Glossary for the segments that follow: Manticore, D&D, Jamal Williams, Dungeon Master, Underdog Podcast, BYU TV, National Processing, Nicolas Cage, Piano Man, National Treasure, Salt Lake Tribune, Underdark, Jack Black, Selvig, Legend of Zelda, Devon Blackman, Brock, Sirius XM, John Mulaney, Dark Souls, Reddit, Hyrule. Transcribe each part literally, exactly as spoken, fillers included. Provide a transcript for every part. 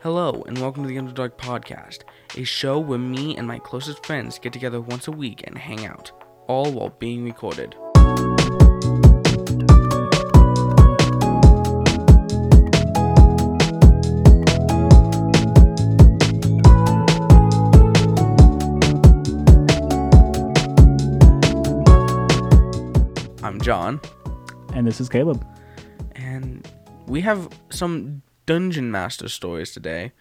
Hello, and welcome to the Underdog Podcast, a show where me and my closest friends get together once a week and hang out, all while being recorded. I'm John. And this is Caleb. And we have some Dungeon Master stories today,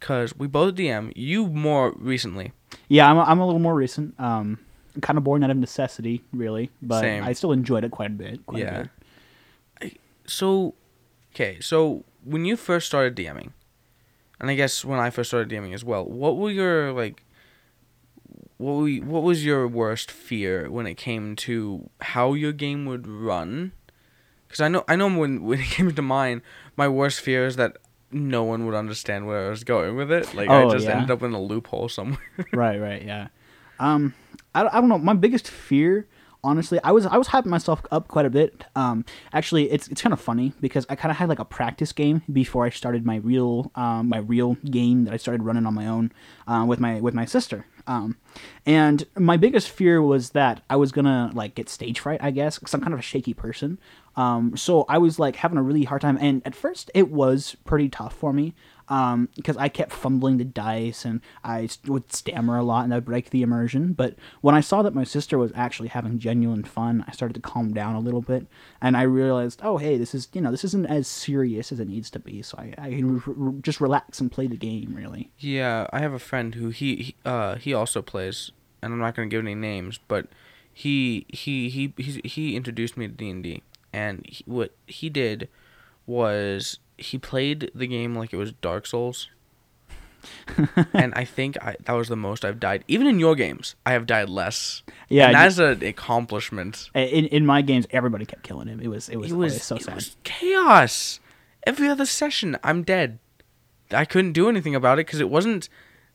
because we both D M, you more recently. Yeah, I'm a, I'm a little more recent. Um, kind of born out of necessity, really, but Same. I still enjoyed it quite a bit. Quite yeah. A bit. I, so, okay, so when you first started DMing, and I guess when I first started DMing as well, what were your like, what were you, what was your worst fear when it came to how your game would run? Because I know, I know when, when it came to mine, my worst fear is that no one would understand where I was going with it. Like, oh, I just yeah. ended up in a loophole somewhere. Right, right, yeah. Um, I, I don't know. My biggest fear, honestly, I was I was hyping myself up quite a bit. Um, actually, it's it's kind of funny because I kind of had like a practice game before I started my real um my real game that I started running on my own uh, with my with my sister. Um, and my biggest fear was that I was gonna like get stage fright, I guess, because I'm kind of a shaky person. Um, so I was like having a really hard time, and at first it was pretty tough for me, um, because I kept fumbling the dice and I would stammer a lot and I'd break the immersion. But when I saw that my sister was actually having genuine fun, I started to calm down a little bit, and I realized, oh, hey, this is, you know, this isn't as serious as it needs to be. So I, I can re- re- just relax and play the game, really. Yeah. I have a friend who he, he uh, he also plays, and I'm not going to give any names, but he, he, he, he, he introduced me to D and D. And he, what he did was he played the game like it was Dark Souls. And I think I, that was the most I've died. Even in your games, I have died less. Yeah, and that's an accomplishment. In in my games, everybody kept killing him. It was it was, it was, it was so it sad. Was chaos. Every other session, I'm dead. I couldn't do anything about it because it wasn't,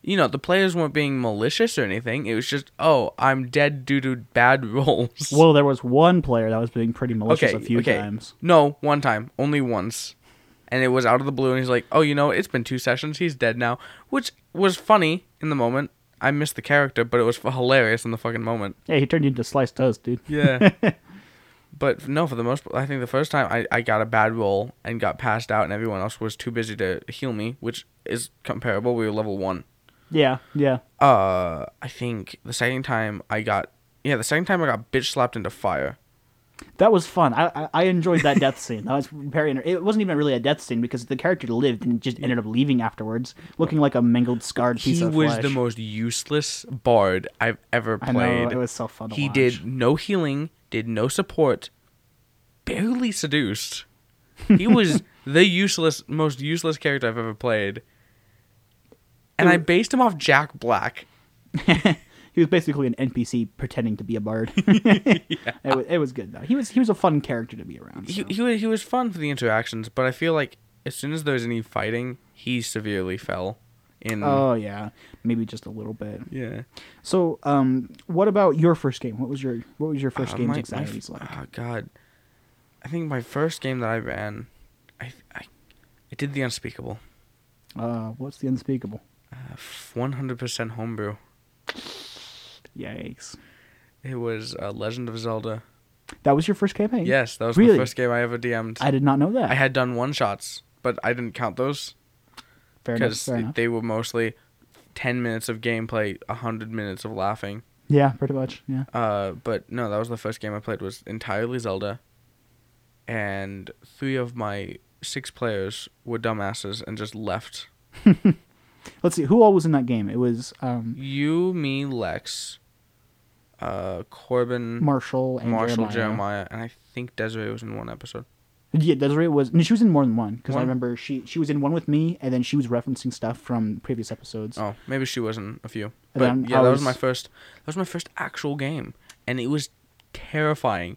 you know, the players weren't being malicious or anything. It was just, oh, I'm dead due to bad rolls. Well, there was one player that was being pretty malicious okay, a few okay. times. No, one time. Only once. And it was out of the blue, and he's like, oh, you know, it's been two sessions. He's dead now. Which was funny in the moment. I missed the character, but it was hilarious in the fucking moment. Yeah, he turned you into sliced toast, dude. Yeah. But no, for the most part, I think the first time I, I got a bad roll and got passed out, and everyone else was too busy to heal me, which is comparable. We were level one. Yeah, yeah. Uh, I think the second time I got... Yeah, the second time I got bitch slapped into fire. That was fun. I I, I enjoyed that death scene. That was very... Inter- it wasn't even really a death scene because the character lived and just ended up leaving afterwards, looking like a mangled, scarred piece he of flesh. He was the most useless bard I've ever played. I know, it was so fun to he watch. Did no healing, did no support, barely seduced. He was the useless, most useless character I've ever played. And I based him off Jack Black. He was basically an N P C pretending to be a bard. Yeah. It was, it was good, though. He was he was a fun character to be around. So. He, he, he was fun for the interactions, but I feel like as soon as there was any fighting, he severely fell. In. Oh, yeah. Maybe just a little bit. Yeah. So, um, what about your first game? What was your what was your first uh, game's my, anxieties my f- like? Oh, God. I think my first game that I ran, I, I, I did the unspeakable. Uh, what's the unspeakable? one hundred percent homebrew. Yikes. It was uh, Legend of Zelda. That was your first campaign? Yes, that was really? the first game I ever D M'd. I did not know that. I had done one-shots, but I didn't count those. Fair enough. Because they were mostly ten minutes of gameplay, one hundred minutes of laughing. Yeah, pretty much, yeah. Uh, but no, that was the first game I played, was entirely Zelda. And three of my six players were dumbasses and just left. Let's see, who all was in that game? It was... Um, you, me, Lex, uh, Corbin... Marshall and Marshall, Jeremiah. Jeremiah, and I think Desiree was in one episode. Yeah, Desiree was... No, she was in more than one, because I remember she, she was in one with me, and then she was referencing stuff from previous episodes. Oh, maybe she was in a few. But then, yeah, was, that was my first... That was my first actual game, and it was terrifying.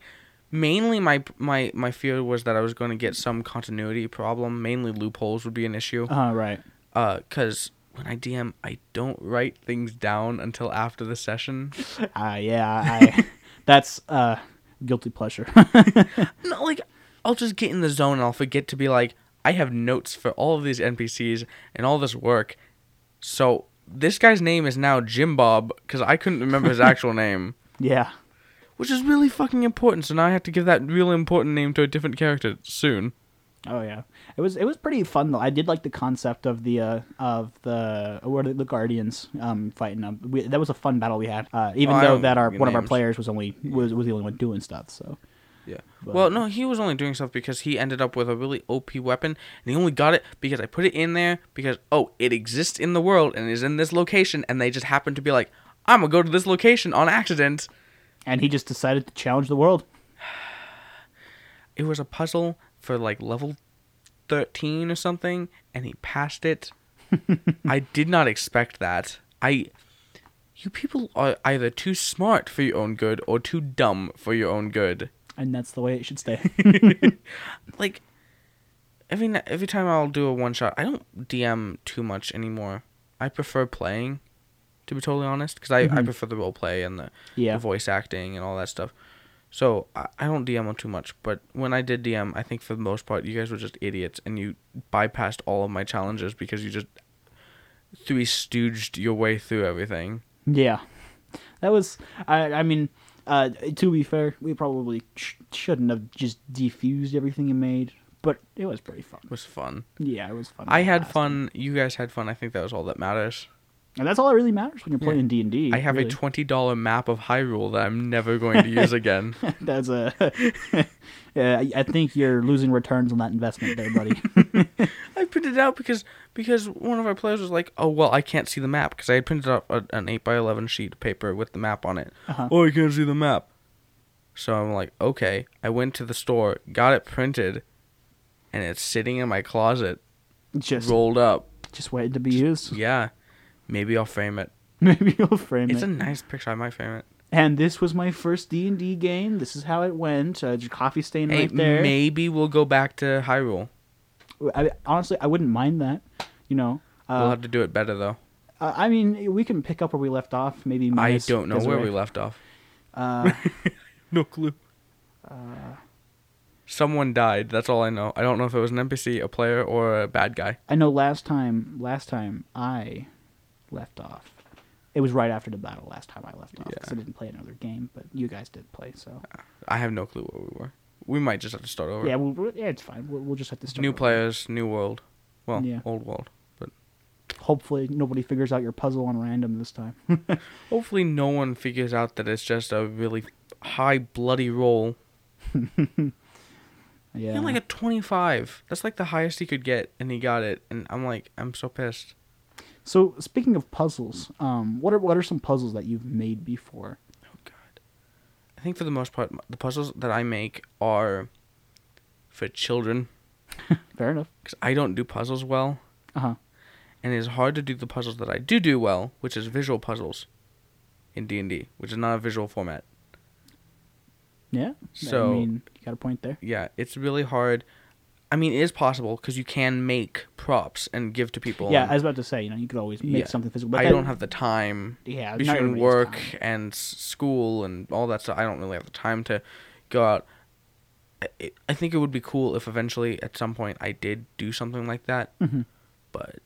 Mainly, my my, my fear was that I was going to get some continuity problem. Mainly, loopholes would be an issue. Oh, uh, right. Uh, 'cause... When I D M, I don't write things down until after the session. Ah, uh, yeah, I, that's uh, guilty pleasure. No, like, I'll just get in the zone and I'll forget to be like, I have notes for all of these N P Cs and all this work. So this guy's name is now Jim Bob because I couldn't remember his actual name. Yeah. Which is really fucking important. So now I have to give that really important name to a different character soon. Oh yeah, it was it was pretty fun though. I did like the concept of the uh, of the what are the Guardians um, fighting them. We, that was a fun battle we had, uh, even oh, though that our one names. of our players was only was was the only one doing stuff. So yeah, but, well no, he was only doing stuff because he ended up with a really O P weapon, and he only got it because I put it in there because oh it exists in the world and is in this location, and they just happened to be like I'm gonna go to this location on accident, and he just decided to challenge the world. It was a puzzle for like level thirteen or something, and he passed it. I did not expect that. I, you people are either too smart for your own good or too dumb for your own good. And that's the way it should stay. Like, every every time I'll do a one-shot, I don't D M too much anymore. I prefer playing, to be totally honest, because I, mm-hmm. I prefer the role play and the, yeah. the voice acting and all that stuff. So, I don't D M on too much, but when I did D M, I think for the most part, you guys were just idiots, and you bypassed all of my challenges because you just three-stooged your way through everything. Yeah. That was, I I mean, uh, to be fair, we probably sh- shouldn't have just defused everything you made, but it was pretty fun. It was fun. Yeah, it was fun. I had fun. You guys had fun. I think that was all that matters. And that's all that really matters when you're playing yeah. D and D. I have really. a twenty dollars map of Hyrule that I'm never going to use again. That's a... yeah, I think you're losing returns on that investment there, buddy. I printed it out because because one of our players was like, oh, well, I can't see the map. Because I had printed out a, an eight by eleven sheet of paper with the map on it. Uh-huh. Oh, I can't see the map. So I'm like, okay. I went to the store, got it printed, and it's sitting in my closet. Just rolled up. Just waiting to be used. Yeah. Maybe I'll frame it. Maybe you'll frame it. It's a nice picture. I might frame it. And this was my first D and D game. This is how it went. Uh, coffee stain hey, right there. Maybe we'll go back to Hyrule. I, honestly, I wouldn't mind that. You know, uh, we'll have to do it better, though. Uh, I mean, we can pick up where we left off. Maybe I don't know where we left off. Uh, no clue. Uh, Someone died. That's all I know. I don't know if it was an N P C, a player, or a bad guy. I know last time, last time I... left off. It was right after the battle last time I left off because yeah. I didn't play another game, but you guys did play, so. I have no clue where we were. We might just have to start over. Yeah, we'll, yeah it's fine. We'll, we'll just have to start new over. New players, new world. Well, yeah. old world, but. Hopefully nobody figures out your puzzle on random this time. Hopefully no one figures out that it's just a really high bloody roll. Yeah. He had like a twenty-five. That's like the highest he could get, and he got it, and I'm like, I'm so pissed. So, speaking of puzzles, um, what are what are some puzzles that you've made before? Oh, God. I think for the most part, the puzzles that I make are for children. Fair enough. Because I don't do puzzles well. Uh-huh. And it's hard to do the puzzles that I do do well, which is visual puzzles in D and D, which is not a visual format. Yeah. So, I mean, you got a point there. Yeah, it's really hard. I mean, it is possible because you can make props and give to people. Yeah, I was about to say, you know, you could always make yeah. something physical. But I that, don't have the time. Yeah, between work time. and school and all that stuff, I don't really have the time to go out. I, I think it would be cool if eventually, at some point, I did do something like that. Mm-hmm. But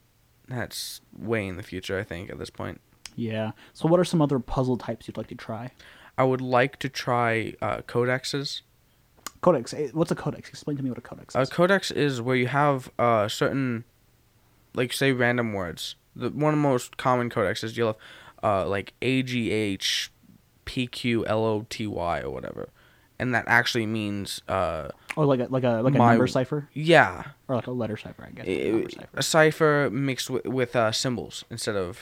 that's way in the future, I think, at this point. Yeah. So, what are some other puzzle types you'd like to try? I would like to try uh, codexes. Codex. What's a codex? Explain to me what a codex is. A codex is where you have uh, certain, like, say, random words. The one of the most common codexes, you'll have, uh, like, A G H P Q L O T Y or whatever. And that actually means... Uh, oh, like a, like a, like a my, number cipher? Yeah. Or like a letter cipher, I guess. It, cipher. A cipher mixed with, with uh, symbols instead of...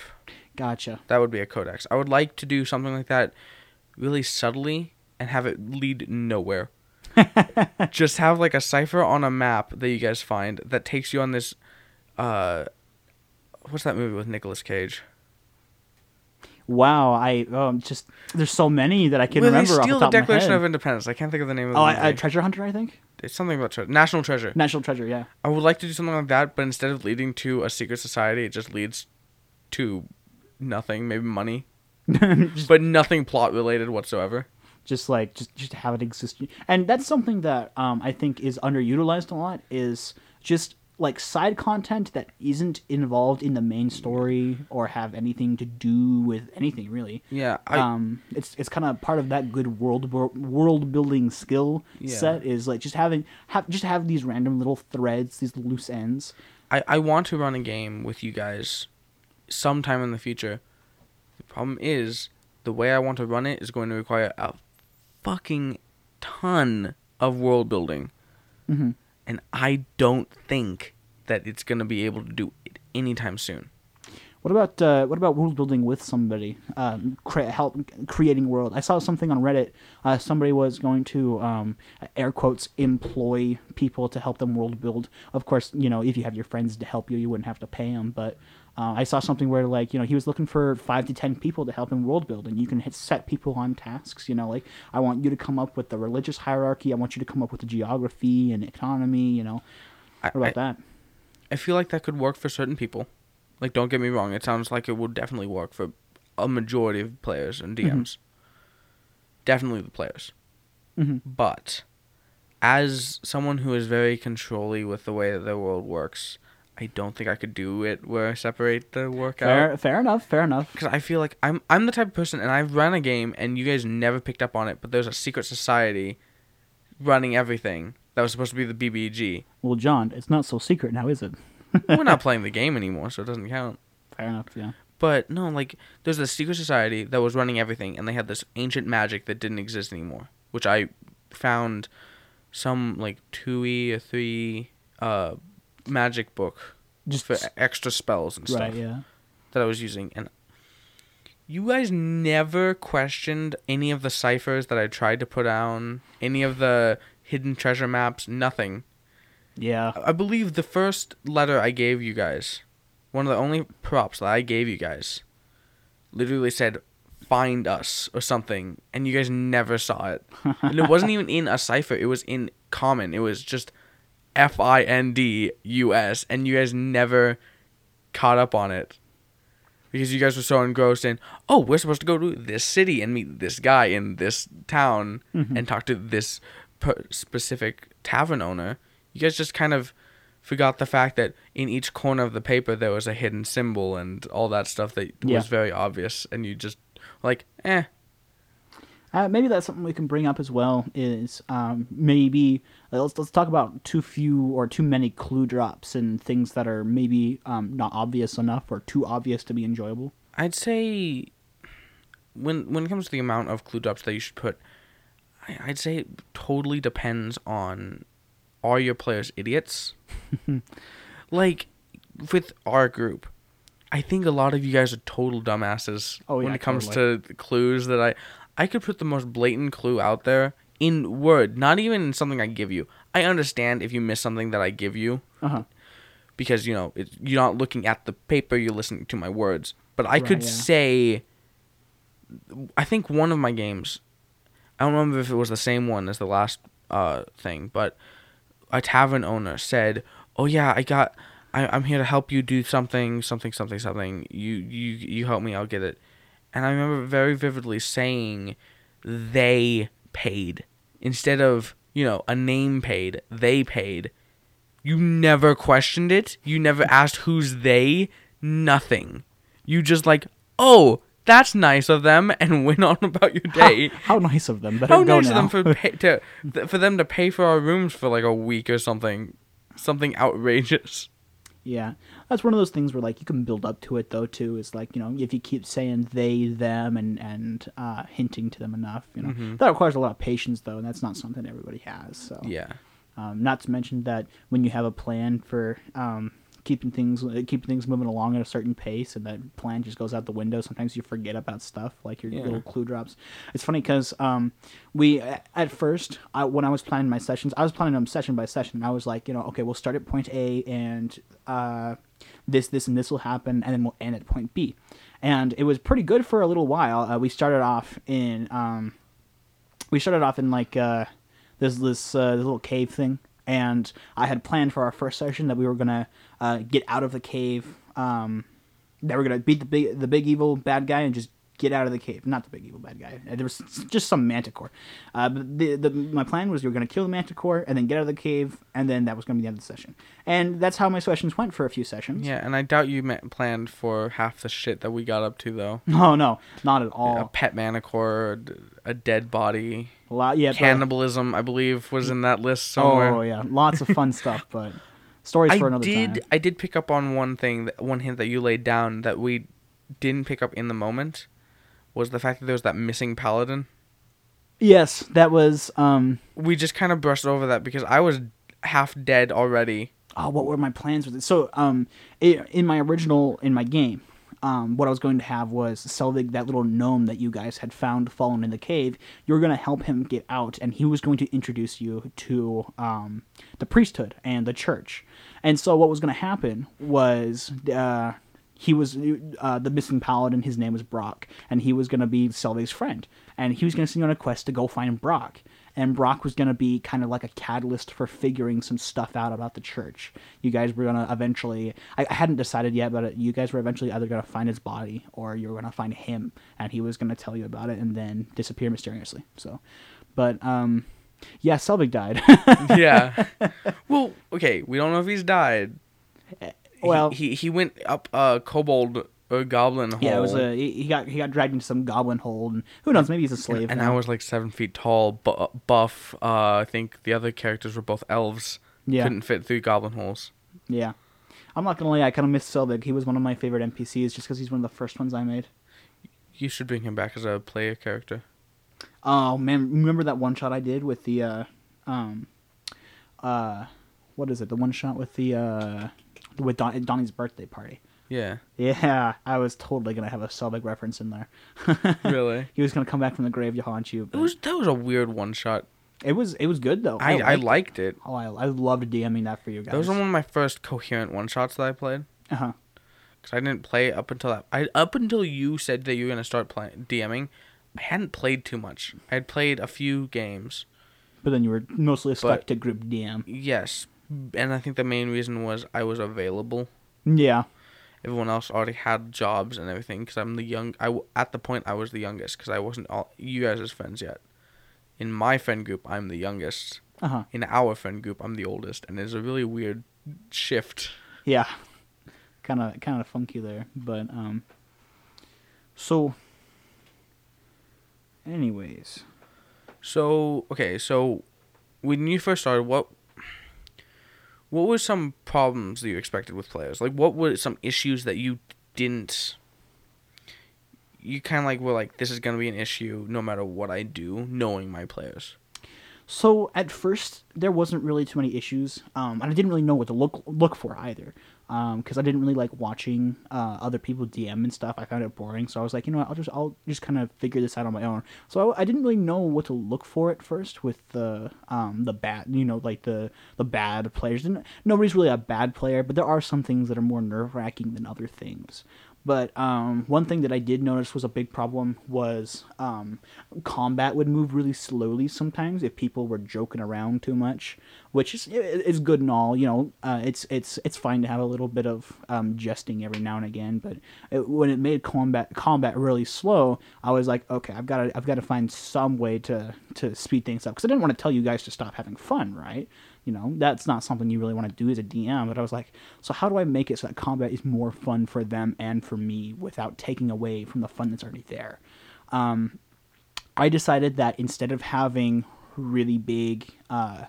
Gotcha. That would be a codex. I would like to do something like that really subtly and have it lead nowhere. Just have like a cipher on a map that you guys find that takes you on this uh what's that movie with Nicolas Cage? Wow, I um just there's so many that I can well, remember they steal off the, top the Declaration of, of Independence. I can't think of the name of the oh, movie. Oh, uh, Treasure Hunter, I think. It's something about tre- National Treasure. National Treasure, yeah. I would like to do something like that, but instead of leading to a secret society, it just leads to nothing, maybe money. just- but nothing plot related whatsoever. Just like just, just have it exist, and that's something that um, I think is underutilized a lot. Is just like side content that isn't involved in the main story or have anything to do with anything really. Yeah, I, um, it's it's kind of part of that good world world building skill yeah. set is like just having have just have these random little threads, these loose ends. I, I want to run a game with you guys sometime in the future. The problem is the way I want to run it is going to require a fucking ton of world building. Mm-hmm. And I don't think that it's going to be able to do it anytime soon. What about uh, what about world building with somebody? Um, cre- help creating world. I saw something on Reddit. Uh, somebody was going to um, air quotes employ people to help them world build. Of course, you know, if you have your friends to help you, you wouldn't have to pay them. But uh, I saw something where like you know he was looking for five to ten people to help him world build, and you can hit set people on tasks. You know, like I want you to come up with the religious hierarchy. I want you to come up with the geography and economy. You know, what about I, that? I feel like that could work for certain people. Like, don't get me wrong. It sounds like it will definitely work for a majority of players and D Ms. Mm-hmm. Definitely the players. Mm-hmm. But as someone who is very controlly with the way that the world works, I don't think I could do it where I separate the work fair, out. Fair enough. Fair enough. Because I feel like I'm I'm the type of person, and I've run a game, and you guys never picked up on it, but there's a secret society running everything that was supposed to be the B B G. Well, John, it's not so secret now, is it? We're not playing the game anymore, so it doesn't count. Fair enough, yeah. But, no, like, there's this secret society that was running everything, and they had this ancient magic that didn't exist anymore, which I found some, like, two E or three uh, magic book just for extra spells and stuff. Right, yeah. That I was using. And you guys never questioned any of the ciphers that I tried to put down, any of the hidden treasure maps, nothing. Yeah. I believe the first letter I gave you guys, one of the only props that I gave you guys, literally said, find us or something, and you guys never saw it. And it wasn't even in a cipher. It was in common. It was just F I N D U S, and you guys never caught up on it. Because you guys were so engrossed in, oh, we're supposed to go to this city and meet this guy in this town mm-hmm. and talk to this per- specific tavern owner. You guys just kind of forgot the fact that in each corner of the paper there was a hidden symbol and all that stuff that yeah. was very obvious, and you just like, eh. Uh, maybe that's something we can bring up as well. Is um, maybe let's let's talk about too few or too many clue drops and things that are maybe um, not obvious enough or too obvious to be enjoyable. I'd say when when it comes to the amount of clue drops that you should put, I, I'd say it totally depends on. Are your players idiots? Like, with our group, I think a lot of you guys are total dumbasses oh, yeah, when it comes totally. to clues that I... I could put the most blatant clue out there in word, not even in something I give you. I understand if you miss something that I give you. Uh-huh. Because, you know, it, you're not looking at the paper, you're listening to my words. But I right, could yeah. say... I think one of my games... I don't remember if it was the same one as the last uh, thing, but... A tavern owner said, "Oh yeah, I got. I, I'm here to help you do something, something, something, something. You, you, you help me, I'll get it." And I remember very vividly saying, "They paid," instead of you know a name paid. They paid. You never questioned it. You never asked who's they. Nothing. You just like, "Oh, that's nice of them," and went on about your day. How, how nice of them! How nice now. of them for pay, to th- for them to pay for our rooms for like a week or something, something outrageous. Yeah, that's one of those things where like you can build up to it though too. It's like you know if you keep saying they, them, and and uh, hinting to them enough, you know mm-hmm. that requires a lot of patience though, and that's not something everybody has. So yeah, um, not to mention that when you have a plan for. Um, keeping things keeping things moving along at a certain pace, and that plan just goes out the window. Sometimes you forget about stuff, like your yeah. little clue drops. It's funny because um, we, at first, I, when I was planning my sessions, I was planning them session by session, and I was like, you know, okay, we'll start at point A, and uh, this, this, and this will happen, and then we'll end at point B. And it was pretty good for a little while. Uh, we started off in, um, we started off in, like, uh, this, this, uh, this little cave thing. And I had planned for our first session that we were going to uh, get out of the cave. Um, that we were going to beat the big, the big evil bad guy and just get out of the cave. Not the big evil bad guy. There was just some manticore. Uh, but the, the, my plan was you were going to kill the manticore and then get out of the cave, and then that was going to be the end of the session. And that's how my sessions went for a few sessions. Yeah, and I doubt you ma- planned for half the shit that we got up to, though. No, no, not at all. A pet manticore, a dead body. A lot, yeah. Cannibalism, but... I believe, was in that list somewhere. Oh, yeah. Lots of fun stuff, but... Stories for another time. I did pick up on one thing, that, one hint that you laid down that we didn't pick up in the moment was the fact that there was that missing paladin. Yes, that was... Um, we just kind of brushed over that because I was half dead already. Oh, what were my plans with it? So, um, it, in my original, in my game, um, what I was going to have was Selvig, that little gnome that you guys had found fallen in the cave. You were going to help him get out, and he was going to introduce you to um, the priesthood and the church. And so what was going to happen was uh, he was uh, the missing paladin. His name was Brock, and he was going to be Selvig's friend. And he was going to send you on a quest to go find Brock. And Brock was going to be kind of like a catalyst for figuring some stuff out about the church. You guys were going to eventually... I, I hadn't decided yet, but you guys were eventually either going to find his body or you were going to find him. And he was going to tell you about it and then disappear mysteriously. So, But... um yeah, Selvig died. Yeah. Well, okay, we don't know if he's died. Well, he he, he went up a kobold or goblin hole. Yeah, it was a he got he got dragged into some goblin hole, and who knows, maybe he's a slave. And, and I was like seven feet tall, bu- buff. Uh, I think the other characters were both elves. Yeah, couldn't fit through goblin holes. Yeah, I'm not gonna lie, I kind of miss Selvig. He was one of my favorite N P Cs, just because he's one of the first ones I made. You should bring him back as a player character. Oh man, remember that one shot I did with the, uh, um, uh, what is it? The one shot with the, uh, with Don- Donnie's birthday party. Yeah. Yeah, I was totally gonna have a Selvig reference in there. Really? He was gonna come back from the grave to haunt you. But... It was that was a weird one shot. It was it was good though. I, I, liked, I liked it. it. Oh, I I loved DMing that for you guys. That was one of my first coherent one shots that I played. Uh huh. Because I didn't play up until that. I up until you said that you were gonna start playing DMing. I hadn't played too much. I had played a few games. But then you were mostly stuck but, to group D M. Yes. And I think the main reason was I was available. Yeah. Everyone else already had jobs and everything because I'm the young... I, at the point, I was the youngest because I wasn't all you guys as friends yet. In my friend group, I'm the youngest. Uh-huh. In our friend group, I'm the oldest. And it's a really weird shift. Yeah. Kind of kind of funky there. But, um... So... Anyways. So, okay, so when you first started, what what were some problems that you expected with players? Like, what were some issues that you didn't, you kind of like were like, this is going to be an issue no matter what I do, knowing my players? So, at first, there wasn't really too many issues, um, and I didn't really know what to look look for either. Because um, I didn't really like watching uh, other people D M and stuff. I found it boring, so I was like, you know what, I'll just I'll just kind of figure this out on my own. So I, I didn't really know what to look for at first with the um, the bad, you know, like the, the bad players. And nobody's really a bad player, but there are some things that are more nerve-wracking than other things. But um, one thing that I did notice was a big problem was um, combat would move really slowly sometimes if people were joking around too much, which is is good and all. You know, uh, it's it's it's fine to have a little bit of um, jesting every now and again, but it, when it made combat combat really slow, I was like, okay, I've got to I've got to find some way to, to speed things up because I didn't want to tell you guys to stop having fun, right? You know, that's not something you really want to do as a D M, but I was like, so how do I make it so that combat is more fun for them and for me without taking away from the fun that's already there? Um, I decided that instead of having really big uh,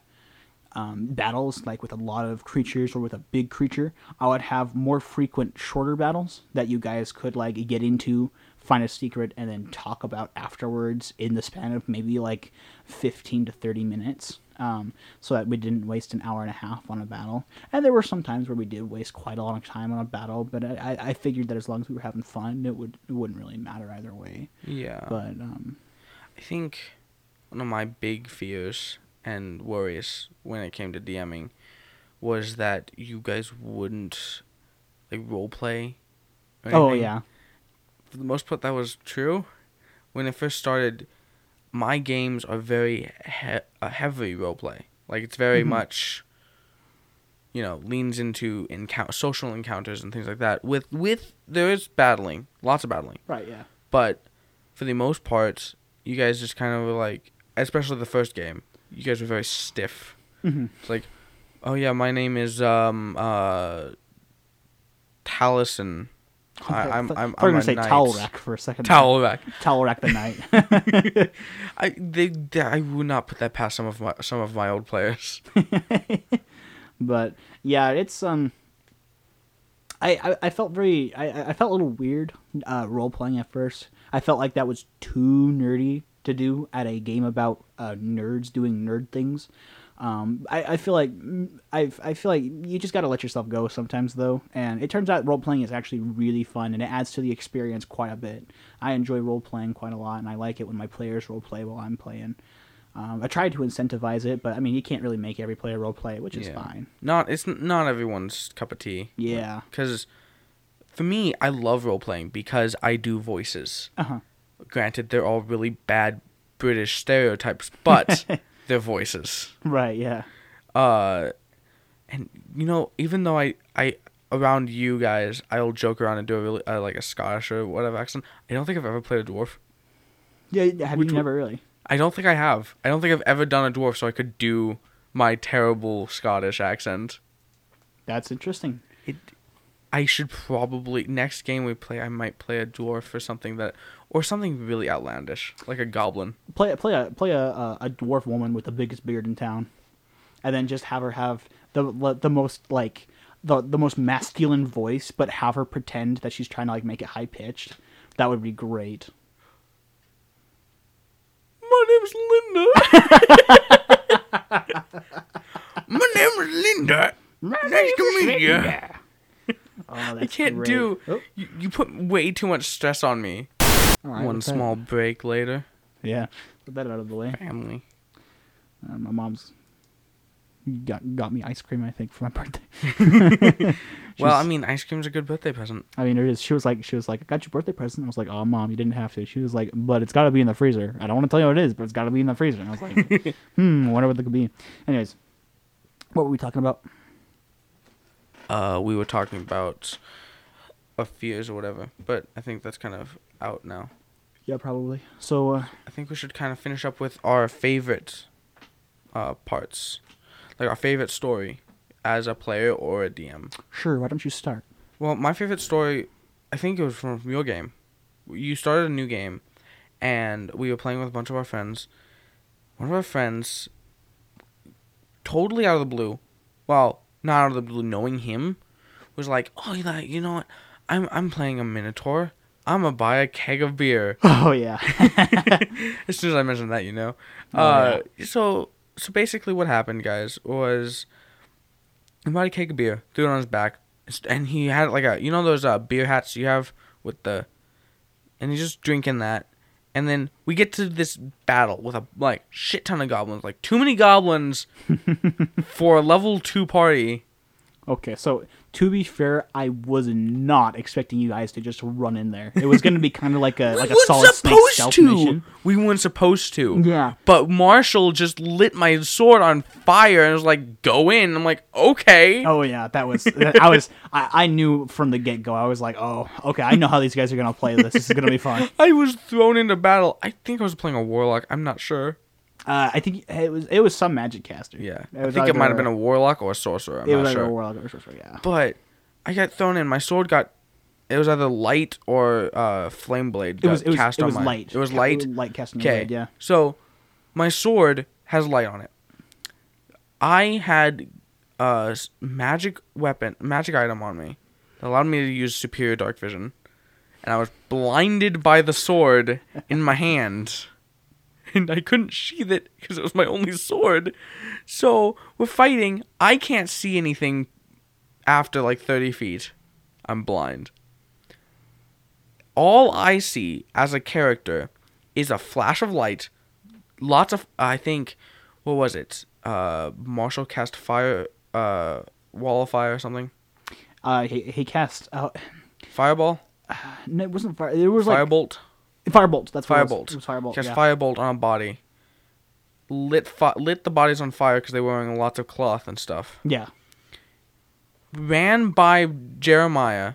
um, battles, like with a lot of creatures or with a big creature, I would have more frequent, shorter battles that you guys could, like, get into, find a secret, and then talk about afterwards in the span of maybe, like, fifteen to thirty minutes. Um, so that we didn't waste an hour and a half on a battle. And there were some times where we did waste quite a lot of time on a battle, but I, I figured that as long as we were having fun, it, would, it wouldn't really matter either way. Yeah. But, um... I think one of my big fears and worries when it came to DMing was that you guys wouldn't, like, roleplay. Oh, yeah. For the most part, that was true. When it first started... My games are very he- heavy roleplay. Like, it's very mm-hmm. much, you know, leans into encou- social encounters and things like that. With, with there is battling. Lots of battling. Right, yeah. But for the most part, you guys just kind of were like, especially the first game, you guys were very stiff. Mm-hmm. It's like, oh yeah, my name is um uh Taliesin. I, I'm I'm I'm, I'm going to say Talrak for a second. Talrak. Talrak the Knight. I they, they I would not put that past some of my some of my old players. But yeah, it's um I, I felt very I, I felt a little weird uh, role playing at first. I felt like that was too nerdy to do at a game about uh, nerds doing nerd things. Um, I, I feel like I I feel like you just gotta let yourself go sometimes though, and it turns out role playing is actually really fun and it adds to the experience quite a bit. I enjoy role playing quite a lot, and I like it when my players role play while I'm playing. Um, I try to incentivize it, but I mean, you can't really make every player role play, which is yeah. fine. Not it's not everyone's cup of tea. Yeah. Because for me, I love role playing because I do voices. Uh huh. Granted, they're all really bad British stereotypes, but they're voices. Right. Yeah. Uh, and you know, even though I, I around you guys, I'll joke around and do a really uh, like a Scottish or whatever accent. I don't think I've ever played a dwarf. Yeah. Have you never really? I don't think I have. I don't think I've ever done a dwarf, so I could do my terrible Scottish accent. That's interesting. It, I should probably... Next game we play, I might play a dwarf or something that... Or something really outlandish, like a goblin. Play, play, a, play a, a, a dwarf woman with the biggest beard in town. And then just have her have the the most, like... The, the most masculine voice, but have her pretend that she's trying to, like, make it high-pitched. That would be great. My name's Linda. My name is Linda. My nice to meet you. Oh, I can't great. do. Oh. You, you put way too much stress on me. Right, One small that? break later. Yeah, put that out of the way. Family. Uh, my mom's got got me ice cream, I think, for my birthday. Well, was, I mean, ice cream's a good birthday present. I mean, it is. She was like, she was like, I got your birthday present. I was like, oh, Mom, you didn't have to. She was like, but it's got to be in the freezer. I don't want to tell you what it is, but it's got to be in the freezer. And I was like, hmm, I wonder what it could be. Anyways, what were we talking about? Uh, we were talking about uh, fears or whatever, but I think that's kind of out now. Yeah, probably. So uh, I think we should kind of finish up with our favorite uh, parts, like our favorite story. As a player or a D M. Sure, why don't you start? Well, my favorite story, I think it was from your game. You started a new game, and we were playing with a bunch of our friends. One of our friends, totally out of the blue, well, not out of the blue, knowing him, was like, oh, you know what? I'm I'm playing a Minotaur. I'm going to buy a keg of beer. Oh, yeah. As soon as I mentioned that, you know. Oh, uh, yeah. So, so basically what happened, guys, was... He bought a keg of beer, threw it on his back, and he had like a, you know those uh, beer hats you have with the, and he's just drinking that, and then we get to this battle with a, like, shit ton of goblins, like, too many goblins for a level two party. Okay, so, to be fair, I was not expecting you guys to just run in there. It was going to be kind of like a like a Solid Snake stealth mission. We weren't supposed to. Yeah. But Marshall just lit my sword on fire and was like, go in. I'm like, okay. Oh, yeah, that was... I was. I, I knew from the get-go. I was like, oh, okay, I know how these guys are going to play this. This is going to be fun. I was thrown into battle. I think I was playing a warlock. I'm not sure. Uh, I think it was it was some magic caster. Yeah, I think it might have been a warlock or a sorcerer. I'm it was not like sure. a warlock or a sorcerer. Yeah. But I got thrown in. My sword got. It was either light or uh, flame blade. It was it was, cast it on was my, light. It was light. It was light casting blade. Yeah. So, my sword has light on it. I had a magic weapon, magic item on me that allowed me to use superior dark vision, and I was blinded by the sword in my hand. And I couldn't sheath it because it was my only sword. So we're fighting. I can't see anything after like thirty feet. I'm blind. All I see as a character is a flash of light. Lots of, I think, what was it? Uh, Marshall cast fire, uh, wall of fire or something? Uh, he, he cast... Uh, Fireball? Uh, no, it wasn't fire. It was like... Firebolt? Firebolt. That's what Firebolt. It was, it was Firebolt. Cast yeah. Firebolt on a body. Lit fi- lit the bodies on fire because they were wearing lots of cloth and stuff. Yeah. Ran by Jeremiah,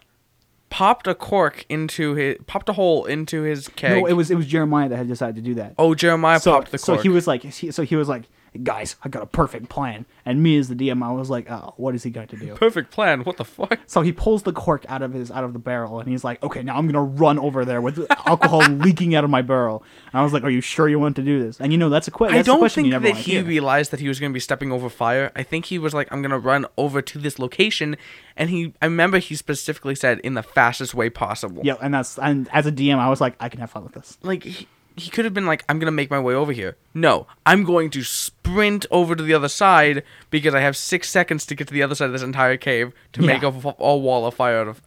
popped a cork into his, popped a hole into his keg. No, it was it was Jeremiah that had decided to do that. Oh, Jeremiah so, popped the cork. So he was like, he, so he was like, guys, I got a perfect plan. And me as the D M, I was like, oh, what is he going to do? Perfect plan? What the fuck? So he pulls the cork out of his out of the barrel, and he's like, okay, now I'm gonna run over there with alcohol leaking out of my barrel. And I was like, are you sure you want to do this? And you know, that's a question. I don't think that he realized that he was gonna be stepping over fire. I think he was like, I'm gonna run over to this location, and he, I remember he specifically said in the fastest way possible. Yeah, and that's and as a D M, I was like, I can have fun with this. Like. He, He could have been like, I'm going to make my way over here. No, I'm going to sprint over to the other side because I have six seconds to get to the other side of this entire cave to yeah. make a, a wall of fire out of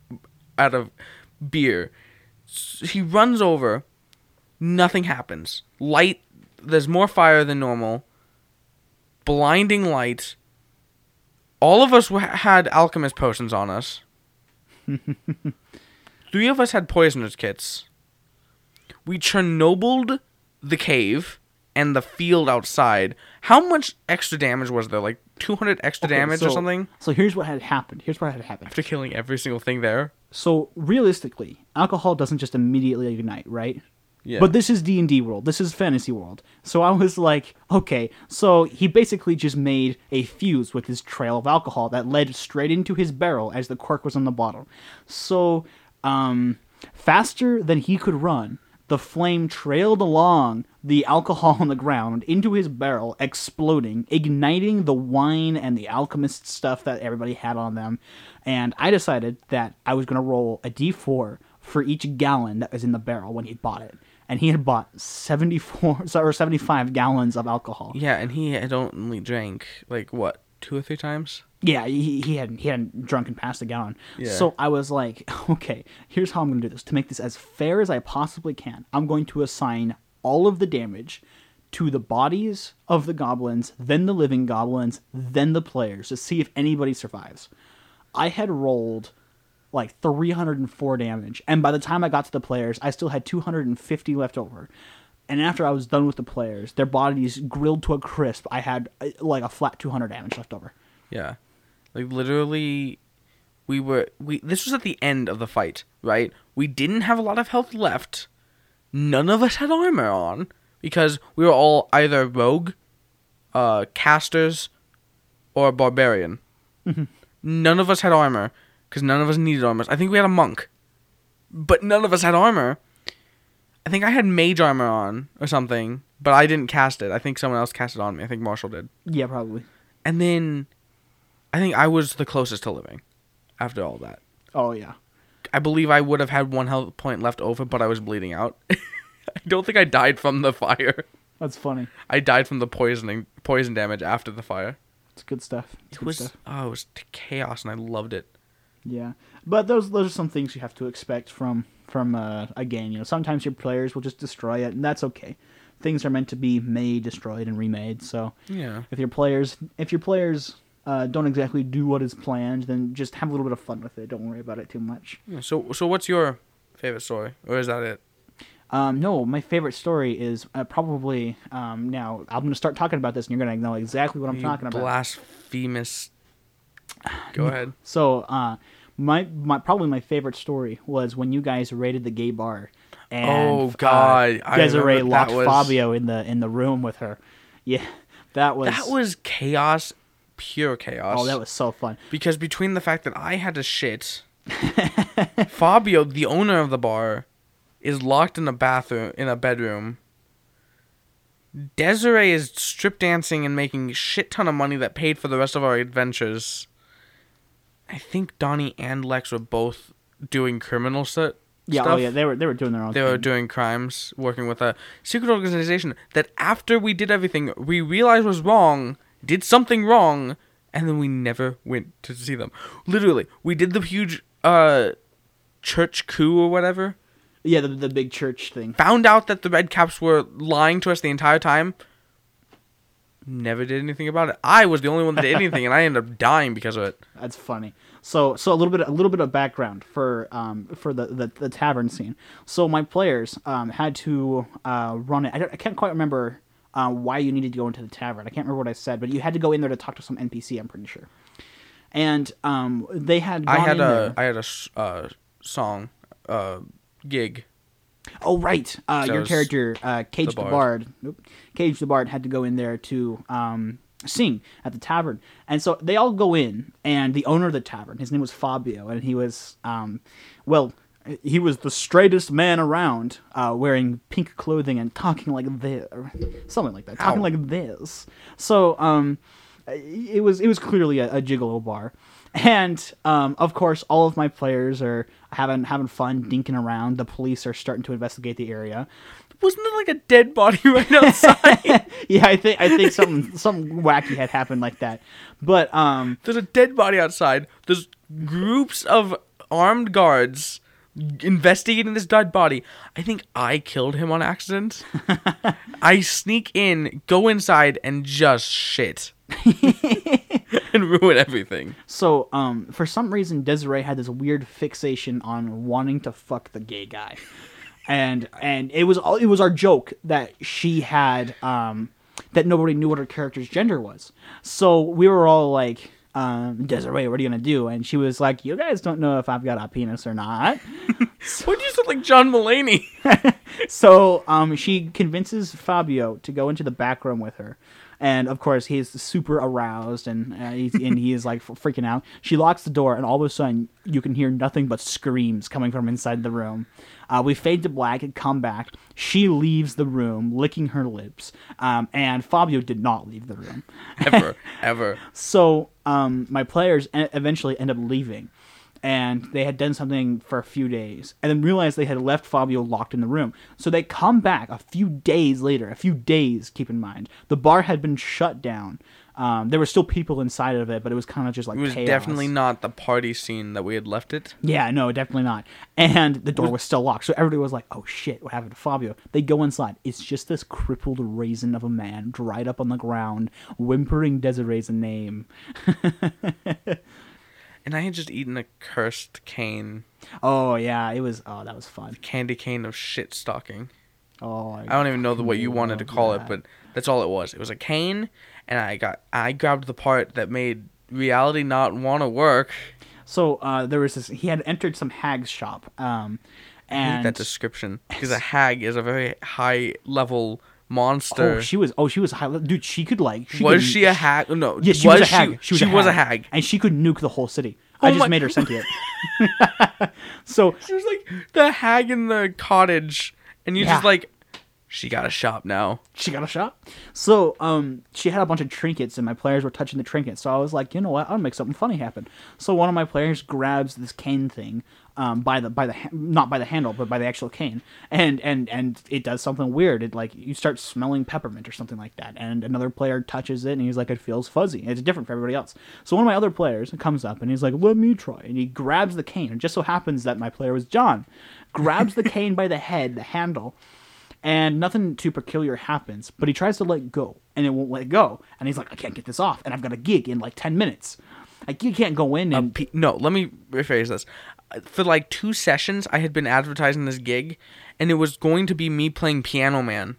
out of beer. So he runs over. Nothing happens. Light. There's more fire than normal. Blinding light. All of us had alchemist potions on us. Three of us had poisoner's kits. We Chernobyl'd the cave and the field outside. How much extra damage was there? Like two hundred extra okay, damage so, or something? So here's what had happened. Here's what had happened. After killing every single thing there? So realistically, alcohol doesn't just immediately ignite, right? Yeah. But this is D and D world. This is fantasy world. So I was like, okay, so he basically just made a fuse with his trail of alcohol that led straight into his barrel as the cork was on the bottom. So um, faster than he could run, the flame trailed along the alcohol on the ground into his barrel, exploding, igniting the wine and the alchemist stuff that everybody had on them. And I decided that I was going to roll a d four for each gallon that was in the barrel when he bought it. And he had bought seventy-four or seventy-five gallons of alcohol. Yeah, and he had only drank, like, what, two or three times? Yeah, he, he hadn't he hadn't drunk and passed a gallon. Yeah. So I was like, okay, here's how I'm going to do this. To make this as fair as I possibly can, I'm going to assign all of the damage to the bodies of the goblins, then the living goblins, then the players, to see if anybody survives. I had rolled like three hundred four damage, and by the time I got to the players, I still had two hundred fifty left over. And after I was done with the players, their bodies grilled to a crisp, I had like a flat two hundred damage left over. Yeah. Like, literally, we were... we. This was at the end of the fight, right? We didn't have a lot of health left. None of us had armor on, because we were all either rogue, uh, casters, or barbarian. Mm-hmm. None of us had armor, because none of us needed armor. I think we had a monk, but none of us had armor. I think I had mage armor on, or something, but I didn't cast it. I think someone else cast it on me. I think Marshall did. Yeah, probably. And then... I think I was the closest to living after all that. Oh, yeah. I believe I would have had one health point left over, but I was bleeding out. I don't think I died from the fire. That's funny. I died from the poisoning, poison damage after the fire. It's good stuff. It's it good was stuff. Oh, it was chaos, and I loved it. Yeah, but those those are some things you have to expect from from uh, a game. You know, sometimes your players will just destroy it, and that's okay. Things are meant to be made, destroyed, and remade. So yeah, if your players, if your players. Uh, don't exactly do what is planned, then just have a little bit of fun with it. Don't worry about it too much. Yeah, so so what's your favorite story? Or is that it? Um, no, my favorite story is uh, probably... Um, now, I'm going to start talking about this, and you're going to know exactly what I'm you talking about. Blasphemous. Go ahead. So, uh, my my probably my favorite story was when you guys raided the gay bar. And, oh, God. Uh, Desiree I locked was... Fabio in the in the room with her. Yeah, that was... That was chaos... Pure chaos. Oh, that was so fun. Because between the fact that I had to shit, Fabio, the owner of the bar, is locked in a bathroom in a bedroom. Desiree is strip dancing and making a shit ton of money that paid for the rest of our adventures. I think Donnie and Lex were both doing criminal set. Yeah, stuff. Oh yeah, they were they were doing their own. They thing. Were doing crimes, working with a secret organization that after we did everything we realized was wrong. Did something wrong, and then we never went to see them. Literally, we did the huge uh, church coup or whatever. Yeah, the the big church thing. Found out that the Red Caps were lying to us the entire time. Never did anything about it. I was the only one that did anything, and I ended up dying because of it. That's funny. So, so a little bit, a little bit of background for um for the, the, the tavern scene. So my players um had to uh run it. I don't, I can't quite remember. Uh, why you needed to go into the tavern. I can't remember what I said, but you had to go in there to talk to some N P C, I'm pretty sure. And um, they had gone I had in a, there. I had a uh, song uh, gig. Oh, right. Uh, so your character, uh, Cage the Bard, the Bard nope, Cage the Bard had to go in there to um, sing at the tavern. And so they all go in, and the owner of the tavern, his name was Fabio, and he was, um, well, he was the straightest man around, uh, wearing pink clothing and talking like this, or something like that, talking Ow. like this. So um, it was it was clearly a, a gigolo bar. And, um, of course, all of my players are having having fun, dinking around. The police are starting to investigate the area. Wasn't there like a dead body right outside? yeah, I think I think something something wacky had happened like that. But um, there's a dead body outside. There's groups of armed guards investigating this dead body. I think I killed him on accident. I sneak in, go inside, and just shit. and ruin everything. So, um, for some reason, Desiree had this weird fixation on wanting to fuck the gay guy, and and it was all, it was our joke that she had um, that nobody knew what her character's gender was. So we were all like, um, Desiree, what are you gonna do? And she was like, you guys don't know if I've got a penis or not. So, why'd you sound like John Mulaney? so um, she convinces Fabio to go into the back room with her. And, of course, he's super aroused, and uh, he's, and he is, like, freaking out. She locks the door, and all of a sudden, you can hear nothing but screams coming from inside the room. Uh, we fade to black and come back. She leaves the room, licking her lips. Um, and Fabio did not leave the room. Ever. Ever. So um, my players eventually end up leaving. And they had done something for a few days, and then realized they had left Fabio locked in the room. So they come back a few days later, a few days, keep in mind. The bar had been shut down. Um, there were still people inside of it, but it was kind of just like chaos. It was chaos. Definitely not the party scene that we had left it. Yeah, no, definitely not. And the door was still locked, so everybody was like, oh shit, what happened to Fabio? They go inside. It's just this crippled raisin of a man, dried up on the ground, whimpering Desiree's name. And I had just eaten a cursed cane. Oh, yeah. It was... Oh, that was fun. Candy cane of shit stocking. Oh, I, I don't even know the way you wanted to call that. it, but that's all it was. It was a cane, and I got I grabbed the part that made reality not want to work. So, uh, there was this... He had entered some hag's shop, um, and... I hate that description, because a hag is a very high-level... monster. Oh, she was. Oh, she was. High, dude, she could like. She was could, she a hag? No. Yeah, she was, was a hag. She, she, was, she a hag. was a hag, and she could nuke the whole city. Oh I just my- made her sentient. So she was like the hag in the cottage, and you yeah. just like. She got a shop now. She got a shop? So, um, she had a bunch of trinkets, and my players were touching the trinkets. So I was like, you know what? I'll make something funny happen. So one of my players grabs this cane thing, um, by the by the ha- not by the handle, but by the actual cane, and and and it does something weird. It like you start smelling peppermint or something like that. And another player touches it, and he's like, it feels fuzzy. It's different for everybody else. So one of my other players comes up, and he's like, let me try. And he grabs the cane, and just so happens that my player was John, grabs the cane by the head, the handle. And nothing too peculiar happens, but he tries to let go, and it won't let go. And he's like, I can't get this off, and I've got a gig in like ten minutes. Like, you can't go in and... Uh, no, let me rephrase this. For like two sessions, I had been advertising this gig, and it was going to be me playing Piano Man.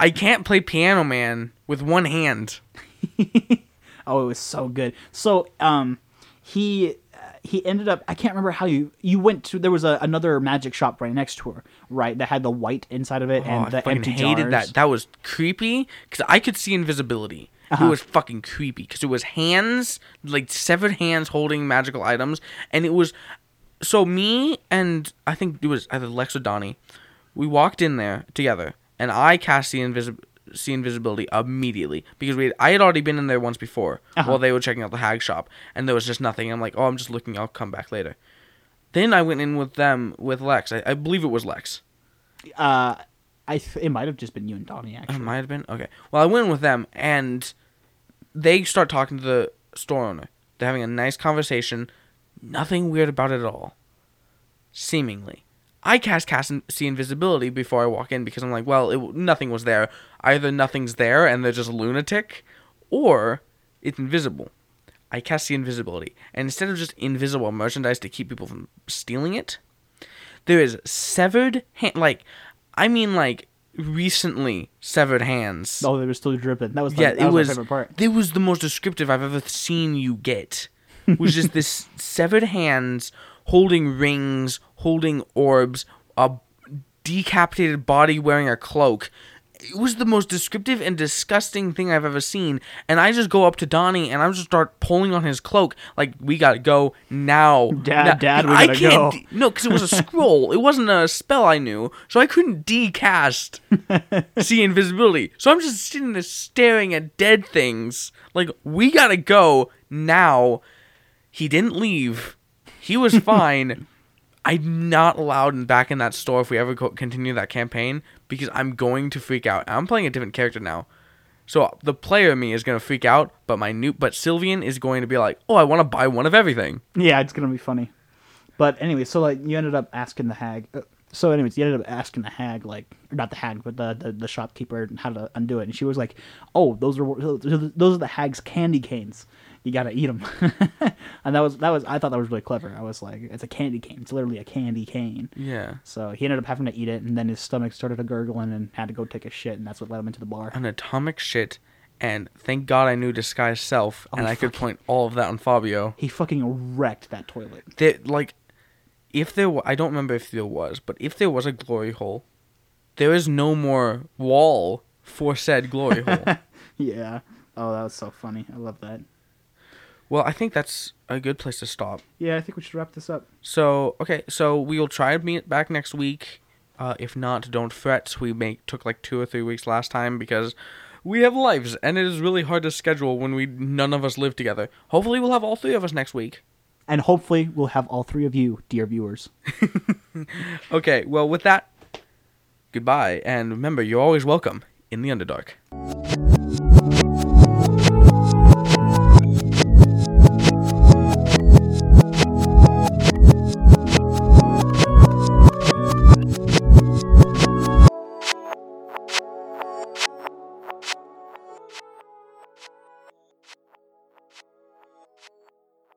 I can't play Piano Man with one hand. Oh, it was so good. So, um, he... He ended up, I can't remember how you, you went to, there was a, another magic shop right next to her, right, that had the white inside of it, oh, and the I empty jars. I hated that. That was creepy, because I could see invisibility. Uh-huh. It was fucking creepy, because it was hands, like severed hands holding magical items, and it was, so me and, I think it was either Lex or Donnie, we walked in there together, and I cast the invisibility. See invisibility immediately because we had, I had already been in there once before uh-huh. while they were checking out the hag shop and there was just nothing. I'm like, oh, I'm just looking. I'll come back later. Then I went in with them with Lex. I, I believe it was Lex. Uh, I th- it might have just been you and Donnie actually. It might have been okay. Well, I went in with them and they start talking to the store owner. They're having a nice conversation. Nothing weird about it at all, seemingly. I cast cast and see invisibility before I walk in because I'm like, well, it, nothing was there. Either nothing's there and they're just a lunatic, or it's invisible. I cast see invisibility, and instead of just invisible merchandise to keep people from stealing it, there is severed hand. Like, I mean, like recently severed hands. Oh, they were still dripping. That was the, yeah, that it was, was my favorite part. It was the most descriptive I've ever seen you get. Was just this severed hands. holding rings, holding orbs, a decapitated body wearing a cloak. It was the most descriptive and disgusting thing I've ever seen, and I just go up to Donnie, and I just start pulling on his cloak, like, we gotta go now. Dad, now, Dad, we gotta I can't go. De- no, because it was a scroll. It wasn't a spell I knew, so I couldn't decast see invisibility. So I'm just sitting there staring at dead things, like, we gotta go now. He didn't leave. He was fine. I'm not allowed back in that store if we ever co- continue that campaign, because I'm going to freak out. I'm playing a different character now. So the player in me is going to freak out, but my new but Sylvian is going to be like, "Oh, I want to buy one of everything." Yeah, it's going to be funny. But anyway, so like you ended up asking the hag. So anyways, you ended up asking the hag, like, or not the hag, but the, the the shopkeeper how to undo it. And she was like, "Oh, those are those are the hag's candy canes. You gotta eat them." And that was that was I thought that was really clever. I was like, it's a candy cane. It's literally a candy cane. Yeah. So he ended up having to eat it, and then his stomach started to gurgle and had to go take a shit, and that's what led him into the bar. An atomic shit, and thank God I knew disguise self, oh, and I could point all of that on Fabio. He fucking wrecked that toilet. They, like, if there were, I don't remember if there was, but if there was a glory hole, there is no more wall for said glory hole. Yeah. Oh, that was so funny. I love that. Well, I think that's a good place to stop. Yeah, I think we should wrap this up. So, okay, so we will try to meet back next week. Uh, if not, don't fret. We may, took like two or three weeks last time because we have lives, and it is really hard to schedule when we none of us live together. Hopefully, we'll have all three of us next week. And hopefully, we'll have all three of you, dear viewers. Okay, well, with that, goodbye. And remember, you're always welcome in the Underdark.